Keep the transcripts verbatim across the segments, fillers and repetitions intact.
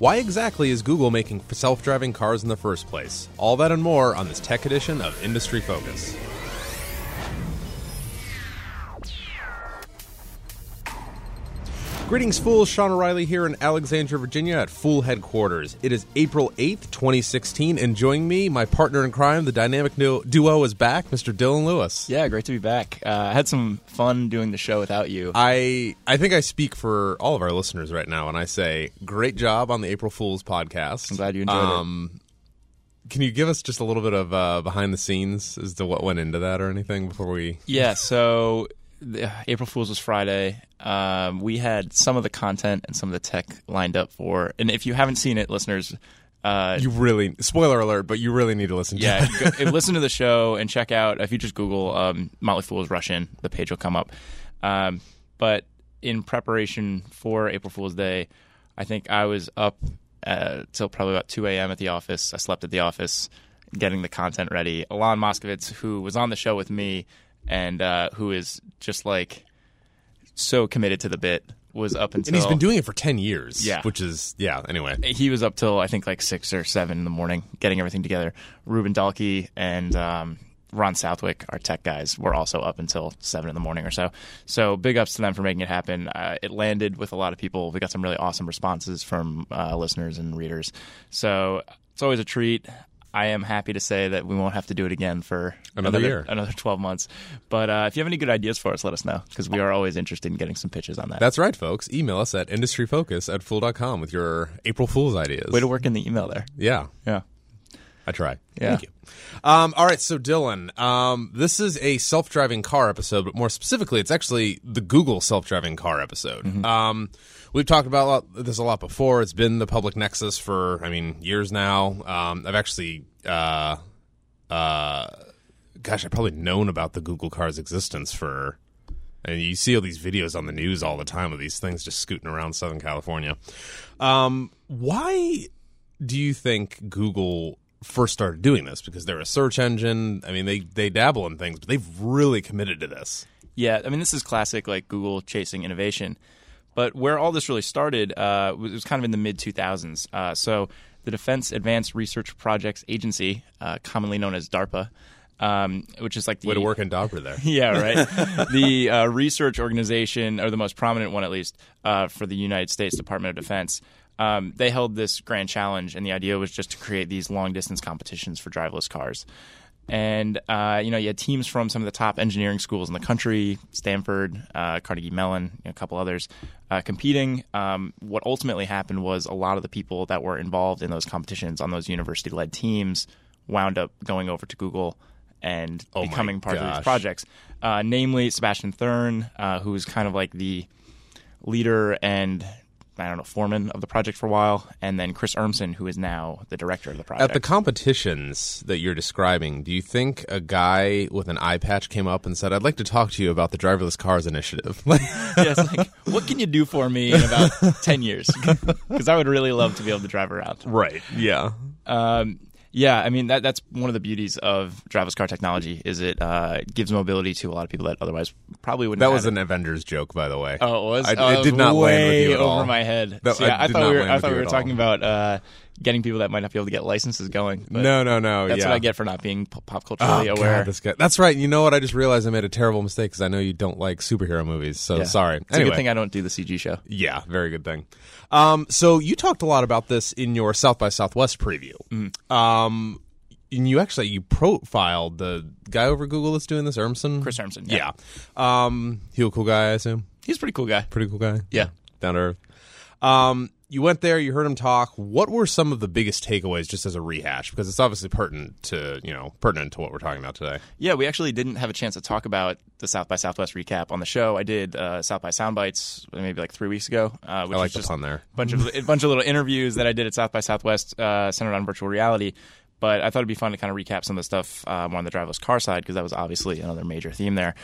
Why exactly is Google making self-driving cars in the first place? All that and more on this tech edition of Industry Focus. Greetings, fools. Sean O'Reilly here in Alexandria, Virginia at Fool Headquarters. It is April eighth, twenty sixteen, and joining me, my partner in crime, the dynamic duo is back, Mister Dylan Lewis. Yeah, great to be back. Uh, I had some fun doing the show without you. I I think I speak for all of our listeners right now when I say great job on the April Fool's podcast. I'm glad you enjoyed um, it. Can you give us just a little bit of uh, behind the scenes as to what went into that or anything before we... Yeah, so... April Fool's was Friday. Um, we had some of the content and some of the tech lined up for. And if you haven't seen it, listeners, uh, you really spoiler alert, but you really need to listen. Yeah, to it. Go, listen to the show and check out. If you just Google um, Motley Fool's Russian, the page will come up. Um, but in preparation for April Fool's Day, I think I was up uh, till probably about two a.m. at the office. I slept at the office, getting the content ready. Alon Moskowitz, who was on the show with me. And uh, who is just like so committed to the bit, was up until... And he's been doing it for ten years, yeah. Which is, yeah, anyway. He was up till, I think, like six or seven in the morning, getting everything together. Ruben Dahlke and um, Ron Southwick, our tech guys, were also up until seven in the morning or so. So big ups to them for making it happen. Uh, it landed with a lot of people. We got some really awesome responses from uh, listeners and readers. So it's always a treat. I am happy to say that we won't have to do it again for another, another year, another twelve months. But uh, if you have any good ideas for us, let us know, because we are always interested in getting some pitches on that. That's right, folks. Email us at industryfocus at fool dot com with your April Fool's ideas. Way to work in the email there. Yeah. Yeah. I try. Yeah. Thank you. Um, all right, so Dylan, um, this is a self-driving car episode, but more specifically, it's actually the Google self-driving car episode. Mm-hmm. Um, we've talked about a lot, this a lot before. It's been the public nexus for, I mean, years now. Um, I've actually, uh, uh, gosh, I've probably known about the Google car's existence for, and you see all these videos on the news all the time of these things just scooting around Southern California. Um, why do you think Google first started doing this? Because they're a search engine. I mean, they, they dabble in things, but they've really committed to this. Yeah, I mean, this is classic, like, Google chasing innovation. But where all this really started uh, was kind of in the mid two thousands. Uh, so the Defense Advanced Research Projects Agency, uh, commonly known as DARPA, um, which is like the... Way to work in DARPA there. Yeah, right. The uh, research organization, or the most prominent one at least, uh, for the United States Department of Defense. Um, they held this grand challenge, and the idea was just to create these long-distance competitions for driverless cars. And, uh, you know, you had teams from some of the top engineering schools in the country, Stanford, uh, Carnegie Mellon, you know, a couple others, uh, competing. Um, what ultimately happened was a lot of the people that were involved in those competitions on those university-led teams wound up going over to Google and oh becoming part gosh. of these projects. Uh, namely, Sebastian Thrun, uh, who was kind of like the leader and... I don't know, foreman of the project for a while, and then Chris Urmson, who is now the director of the project. At the competitions that you're describing, do you think a guy with an eye patch came up and said, I'd like to talk to you about the Driverless Cars Initiative? Yes, like, what can you do for me in about ten years? Because I would really love to be able to drive around. Right, yeah. Um, yeah, I mean, that that's one of the beauties of driverless car technology, is it uh, gives mobility to a lot of people that otherwise probably wouldn't. That was an it. Avengers joke, by the way. Oh, it was? I, oh, it did not land with you at all. Way over my head. That, so, yeah, I, I thought we were, I thought we were talking about uh, getting people that might not be able to get licenses going. No, no, no. That's yeah. what I get for not being pop culturally oh, aware. God, this guy. That's right. You know what? I just realized I made a terrible mistake, because I know you don't like superhero movies, so yeah. sorry. It's anyway. a good thing I don't do the C G show. Yeah, very good thing. Um, so you talked a lot about this in your South by Southwest preview. Mm. Um, Um, and you actually, you profiled the guy over Google that's doing this, Urmson? Chris Urmson, yeah. yeah. Um, he a cool guy, I assume? He's a pretty cool guy. Pretty cool guy? Yeah. Down to earth. Um, you went there, you heard him talk. What were some of the biggest takeaways, just as a rehash? Because it's obviously pertinent to, you know, pertinent to what we're talking about today. Yeah, we actually didn't have a chance to talk about the South by Southwest recap on the show. I did uh, South by Soundbites maybe like three weeks ago. Uh, which I like the pun there. A bunch of, a bunch of little interviews that I did at South by Southwest uh, centered on virtual reality. But I thought it'd be fun to kind of recap some of the stuff uh, more on the driverless car side, because that was obviously another major theme there.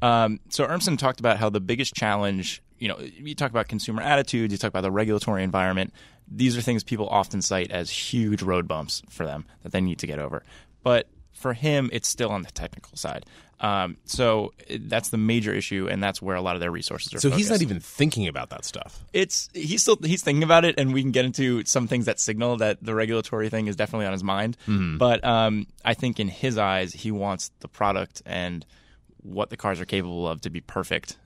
Um, so Urmson talked about how the biggest challenge, you know, you talk about consumer attitudes, you talk about the regulatory environment. These are things people often cite as huge road bumps for them that they need to get over. But for him, it's still on the technical side. Um, so that's the major issue, and that's where a lot of their resources are focused. So he's not even thinking about that stuff. It's he's still he's thinking about it, and we can get into some things that signal that the regulatory thing is definitely on his mind. Mm-hmm. But um, I think in his eyes, he wants the product and what the cars are capable of to be perfect.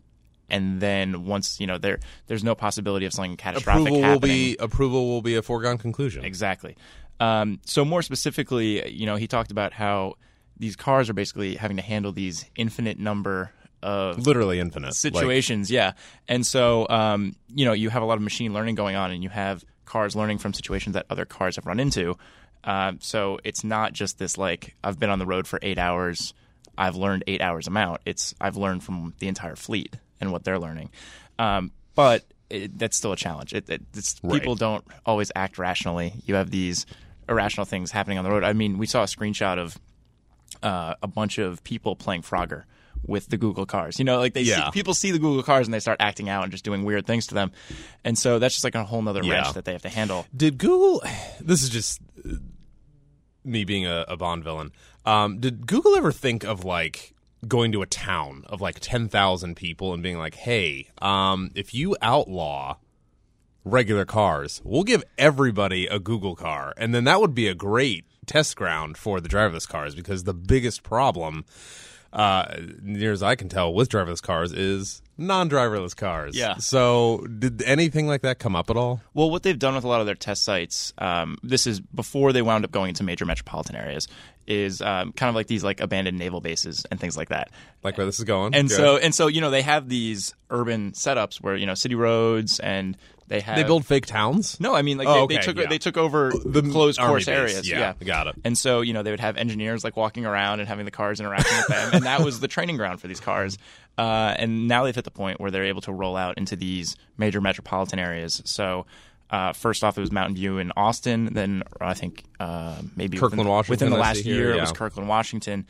And then once you know there, there's no possibility of something catastrophic approval happening. Will be, approval will be a foregone conclusion. Exactly. Um, so more specifically, you know, he talked about how these cars are basically having to handle these infinite number of literally infinite situations. Like, yeah. And so, um, you know, you have a lot of machine learning going on, and you have cars learning from situations that other cars have run into. Uh, so it's not just this, like, I've been on the road for eight hours. I've learned eight hours amount. It's I've learned from the entire fleet and what they're learning. Um, but it, that's still a challenge. It, it, it's, right. People don't always act rationally. You have these irrational things happening on the road. I mean, we saw a screenshot of Uh, a bunch of people playing Frogger with the Google cars. You know, like they yeah. see, people see the Google cars and they start acting out and just doing weird things to them. And so that's just like a whole nother yeah. wrench that they have to handle. Did Google – this is just me being a, a Bond villain. Um, did Google ever think of like going to a town of like ten thousand people and being like, hey, um, if you outlaw – regular cars, we'll give everybody a Google car, and then that would be a great test ground for the driverless cars, because the biggest problem, uh, near as I can tell, with driverless cars is non-driverless cars. Yeah. So did anything like that come up at all? Well, what they've done with a lot of their test sites, um, this is before they wound up going into major metropolitan areas, is um, kind of like these like abandoned naval bases and things like that. Like where this is going. And Good. so and so you know, they have these urban setups where, you know, city roads and They, have, they build fake towns? No, I mean, like, oh, they, okay, they took yeah. they took over the closed course areas. Yeah, yeah, got it. And so, you know, they would have engineers, like, walking around and having the cars interacting with them. And that was the training ground for these cars. Uh, and now they've hit the point where they're able to roll out into these major metropolitan areas. So, uh, first off, it was Mountain View in Austin. Then, I think, uh, maybe Kirkland, within, Washington, within the last year, yeah. it was Kirkland, Washington.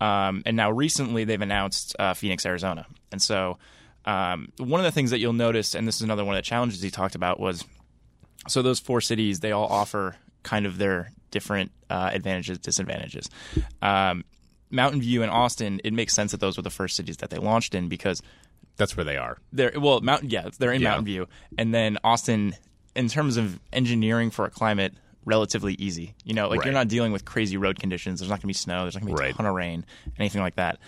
Um, and now, recently, they've announced uh, Phoenix, Arizona. And so... Um, one of the things that you'll notice, and this is another one of the challenges he talked about, was so those four cities, they all offer kind of their different uh, advantages, disadvantages. Um, Mountain View and Austin, it makes sense that those were the first cities that they launched in, because that's where they are. They're well, Mountain, yeah, they're in yeah. Mountain View, and then Austin, in terms of engineering for a climate, relatively easy. You know, like right. you're not dealing with crazy road conditions. There's not going to be snow. There's not going to be right. a ton of rain, anything like that.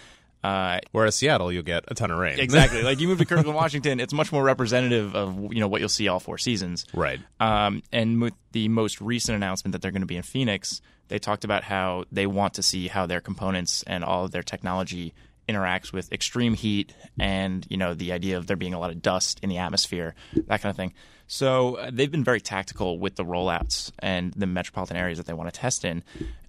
Uh, Whereas Seattle, you'll get a ton of rain. Exactly. Like you move to Kirkland, Washington, it's much more representative of, you know, what you'll see all four seasons. Right. Um, and with the most recent announcement that they're going to be in Phoenix, they talked about how they want to see how their components and all of their technology interacts with extreme heat and, you know, the idea of there being a lot of dust in the atmosphere, that kind of thing. So uh, they've been very tactical with the rollouts and the metropolitan areas that they want to test in.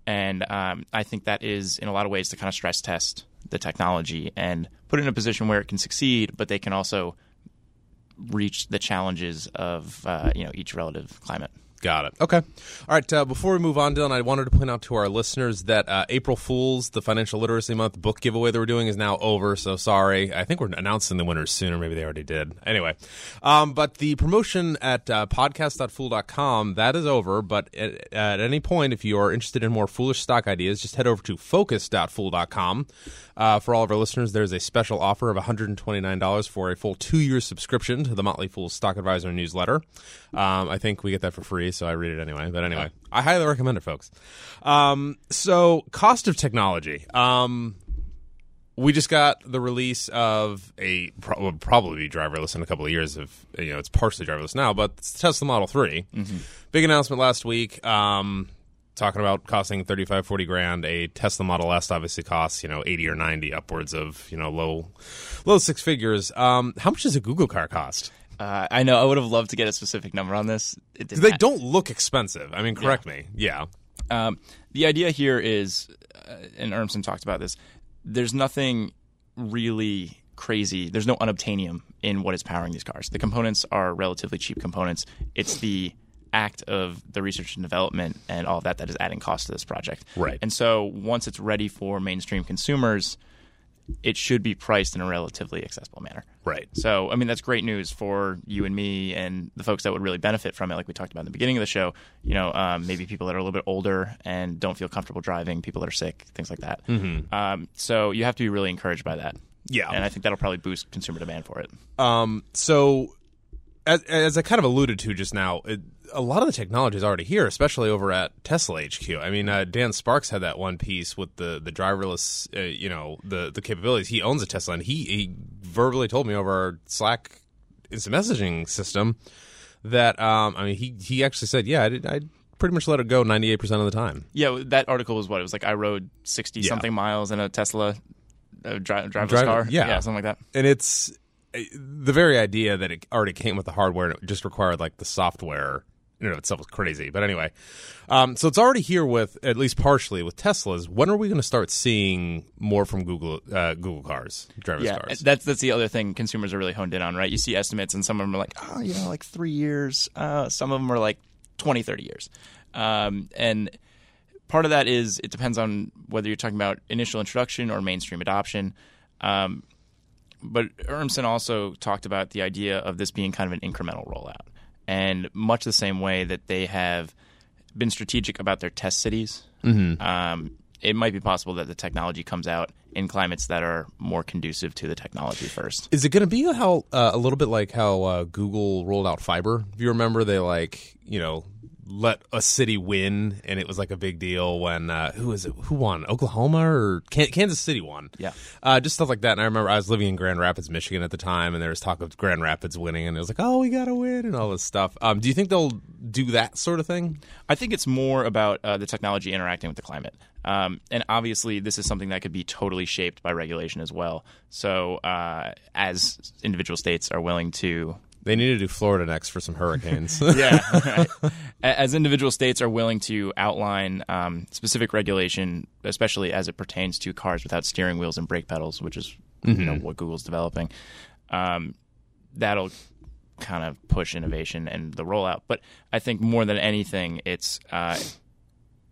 And um, I think that is, in a lot of ways, to kind of stress test the technology and put it in a position where it can succeed, but they can also reach the challenges of uh, you know, each relative climate. Got it. Okay. All right. Uh, before we move on, Dylan, I wanted to point out to our listeners that uh, April Fool's, the Financial Literacy Month book giveaway that we're doing, is now over. So sorry. I think we're announcing the winners soon, or maybe they already did. Anyway, um, but the promotion at uh, podcast dot fool dot com, that is over. But at, at any point, if you are interested in more foolish stock ideas, just head over to focus dot fool dot com. Uh, for all of our listeners, there's a special offer of one hundred twenty-nine dollars for a full two-year subscription to the Motley Fool Stock Advisor newsletter. Um, I think we get that for free. So I read it anyway. But anyway, I highly recommend it, folks. Um, so cost of technology. Um, we just got the release of a pro- probably driverless in a couple of years. Of you know, it's partially driverless now, but it's Tesla Model three. Mm-hmm. Big announcement last week. Um, talking about costing thirty-five, forty grand. A Tesla Model S obviously costs, you know, eighty or ninety, upwards of, you know, low, low six figures. Um, how much does a Google car cost? Uh, I know. I would have loved to get a specific number on this. It they not. don't look expensive. I mean, correct yeah. me. Yeah. Um, the idea here is, uh, and Urmson talked about this, there's nothing really crazy. There's no unobtainium in what is powering these cars. The components are relatively cheap components. It's the act of the research and development and all of that that is adding cost to this project. Right. And so once it's ready for mainstream consumers, it should be priced in a relatively accessible manner. Right. So, I mean, that's great news for you and me and the folks that would really benefit from it, like we talked about in the beginning of the show. You know, um, maybe people that are a little bit older and don't feel comfortable driving, people that are sick, things like that. Mm-hmm. Um, so you have to be really encouraged by that. Yeah. And I think that'll probably boost consumer demand for it. Um, so as, as I kind of alluded to just now, it, a lot of the technology is already here, especially over at Tesla H Q. I mean, uh, Dan Sparks had that one piece with the the driverless, uh, you know, the, the capabilities. He owns a Tesla, and he, he verbally told me over our Slack instant messaging system that, um, I mean, he, he actually said, yeah, I did, I pretty much let it go ninety-eight percent of the time. Yeah, that article was what? It was like I rode sixty-something yeah. miles in a Tesla uh, dri- driverless Driver, car? Yeah. yeah, something like that. And it's the very idea that it already came with the hardware and it just required, like, the software in itself was crazy. But anyway, um, so it's already here with, at least partially, with Teslas. When are we going to start seeing more from Google uh, Google cars, driverless yeah, cars? That's that's the other thing consumers are really honed in on, right? You see estimates, and some of them are like, oh, you know, like three years. Uh, some of them are like twenty, thirty years. Um, and part of that is it depends on whether you're talking about initial introduction or mainstream adoption. Um, but Urmson also talked about the idea of this being kind of an incremental rollout. And much the same way that they have been strategic about their test cities, mm-hmm. um, it might be possible that the technology comes out in climates that are more conducive to the technology first. Is it going to be how uh, a little bit like how uh, Google rolled out fiber? If you remember, they like you know let a city win, and it was like a big deal when uh, who is it? Who won? Oklahoma or Can- Kansas City won? Yeah, uh, just stuff like that. And I remember I was living in Grand Rapids, Michigan at the time, and there was talk of Grand Rapids winning, and it was like, oh, we got to win, and all this stuff. Um, do you think they'll do that sort of thing? I think it's more about uh, the technology interacting with the climate. Um, and obviously, this is something that could be totally shaped by regulation as well. So uh, as individual states are willing to... They need to do Florida next for some hurricanes. yeah. Right. As individual states are willing to outline um, specific regulation, especially as it pertains to cars without steering wheels and brake pedals, which is mm-hmm. you know, what Google's developing, um, that'll kind of push innovation and the rollout. But I think more than anything, it's... Uh,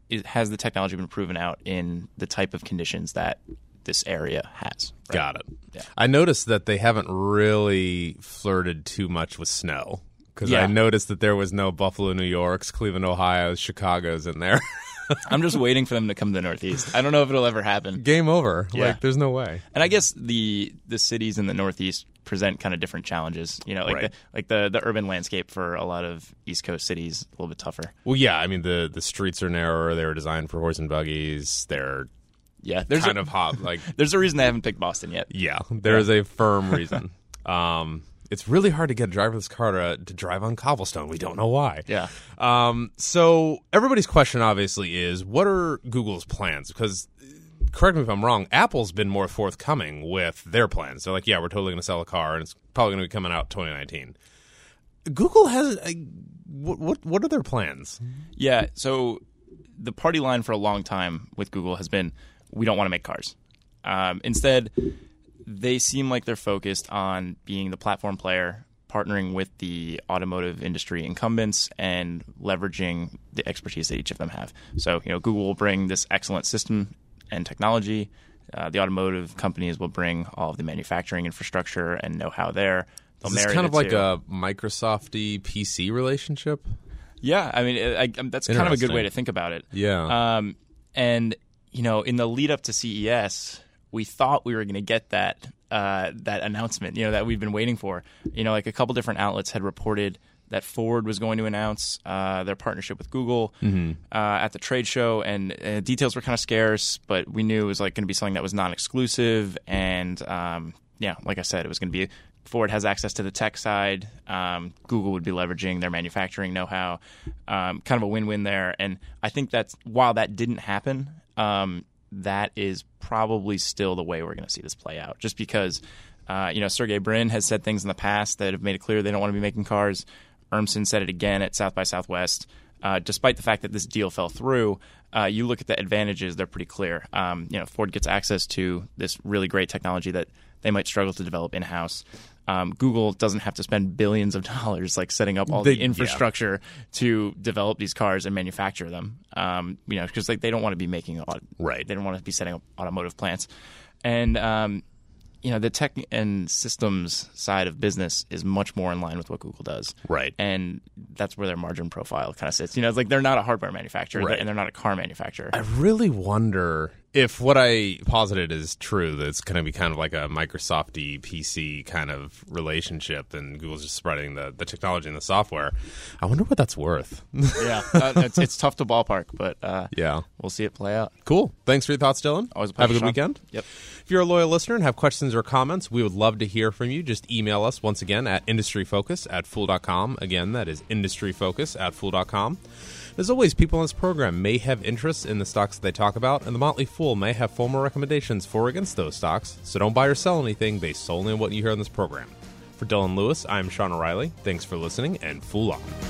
It, has the technology been proven out in the type of conditions that this area has? Right? Got it. Yeah. I noticed that they haven't really flirted too much with snow because yeah. I noticed that there was no Buffalo, New York's, Cleveland, Ohio's, Chicago's in there. I'm just waiting for them to come to the Northeast. I don't know if it'll ever happen. Game over. Yeah. Like, there's no way. And I guess the the cities in the Northeast present kind of different challenges. You know, like right. the, like the, the urban landscape for a lot of East Coast cities, a little bit tougher. Well, yeah. I mean, the, the streets are narrower. They were designed for horse and buggies. They're yeah, there's kind a, of hot. Like, there's a reason they haven't picked Boston yet. Yeah, there is yeah. a firm reason. um It's really hard to get a driverless car to, to drive on cobblestone. We don't know why. Yeah. Um, so everybody's question, obviously, is what are Google's plans? Because, correct me if I'm wrong, Apple's been more forthcoming with their plans. They're like, yeah, we're totally going to sell a car, and it's probably going to be coming out twenty nineteen. Google has uh, – what, what, what are their plans? Yeah. So the party line for a long time with Google has been, we don't want to make cars. Um, instead – they seem like they're focused on being the platform player, partnering with the automotive industry incumbents, and leveraging the expertise that each of them have. So, you know, Google will bring this excellent system and technology. Uh, the automotive companies will bring all of the manufacturing infrastructure and know-how there. They'll marry the two. Is this kind of like a Microsoft-y P C relationship? Yeah. I mean, I, I, that's kind of a good way to think about it. Yeah. Um, and, you know, in the lead-up to C E S... we thought we were going to get that uh, that announcement, you know, that we've been waiting for. You know, like a couple different outlets had reported that Ford was going to announce uh, their partnership with Google mm-hmm. uh, at the trade show, and uh, details were kind of scarce, but we knew it was like going to be something that was non-exclusive, and um, yeah, like I said, it was going to be Ford has access to the tech side, um, Google would be leveraging their manufacturing know-how, um, kind of a win-win there, and I think that's while that didn't happen. Um, that is probably still the way we're going to see this play out. Just because, uh, you know, Sergey Brin has said things in the past that have made it clear they don't want to be making cars. Urmson said it again at South by Southwest. Uh, despite the fact that this deal fell through, uh, you look at the advantages, they're pretty clear. Um, you know, Ford gets access to this really great technology that they might struggle to develop in-house. Um, Google doesn't have to spend billions of dollars like setting up all they, the infrastructure yeah. to develop these cars and manufacture them. Um, you know, because like they don't want to be making a lot. Right. They don't want to be setting up automotive plants, and um, you know, the tech and systems side of business is much more in line with what Google does. Right. And that's where their margin profile kind of sits. You know, it's like they're not a hardware manufacturer, right, and they're not a car manufacturer. I really wonder if what I posited is true, that it's going to be kind of like a Microsoft-y P C kind of relationship, and Google's just spreading the, the technology and the software. I wonder what that's worth. Yeah. Uh, it's, it's tough to ballpark, but uh, yeah, we'll see it play out. Cool. Thanks for your thoughts, Dylan. Always a pleasure. Have a good Sean. weekend. Yep. If you're a loyal listener and have questions or comments, we would love to hear from you. Just email us once again at industry focus at fool dot com. Again, that is industry focus at fool dot com. As always, people on this program may have interests in the stocks that they talk about, and the Motley Fool may have formal recommendations for or against those stocks, so don't buy or sell anything based solely on what you hear on this program. For Dylan Lewis, I'm Sean O'Reilly. Thanks for listening, and Fool on.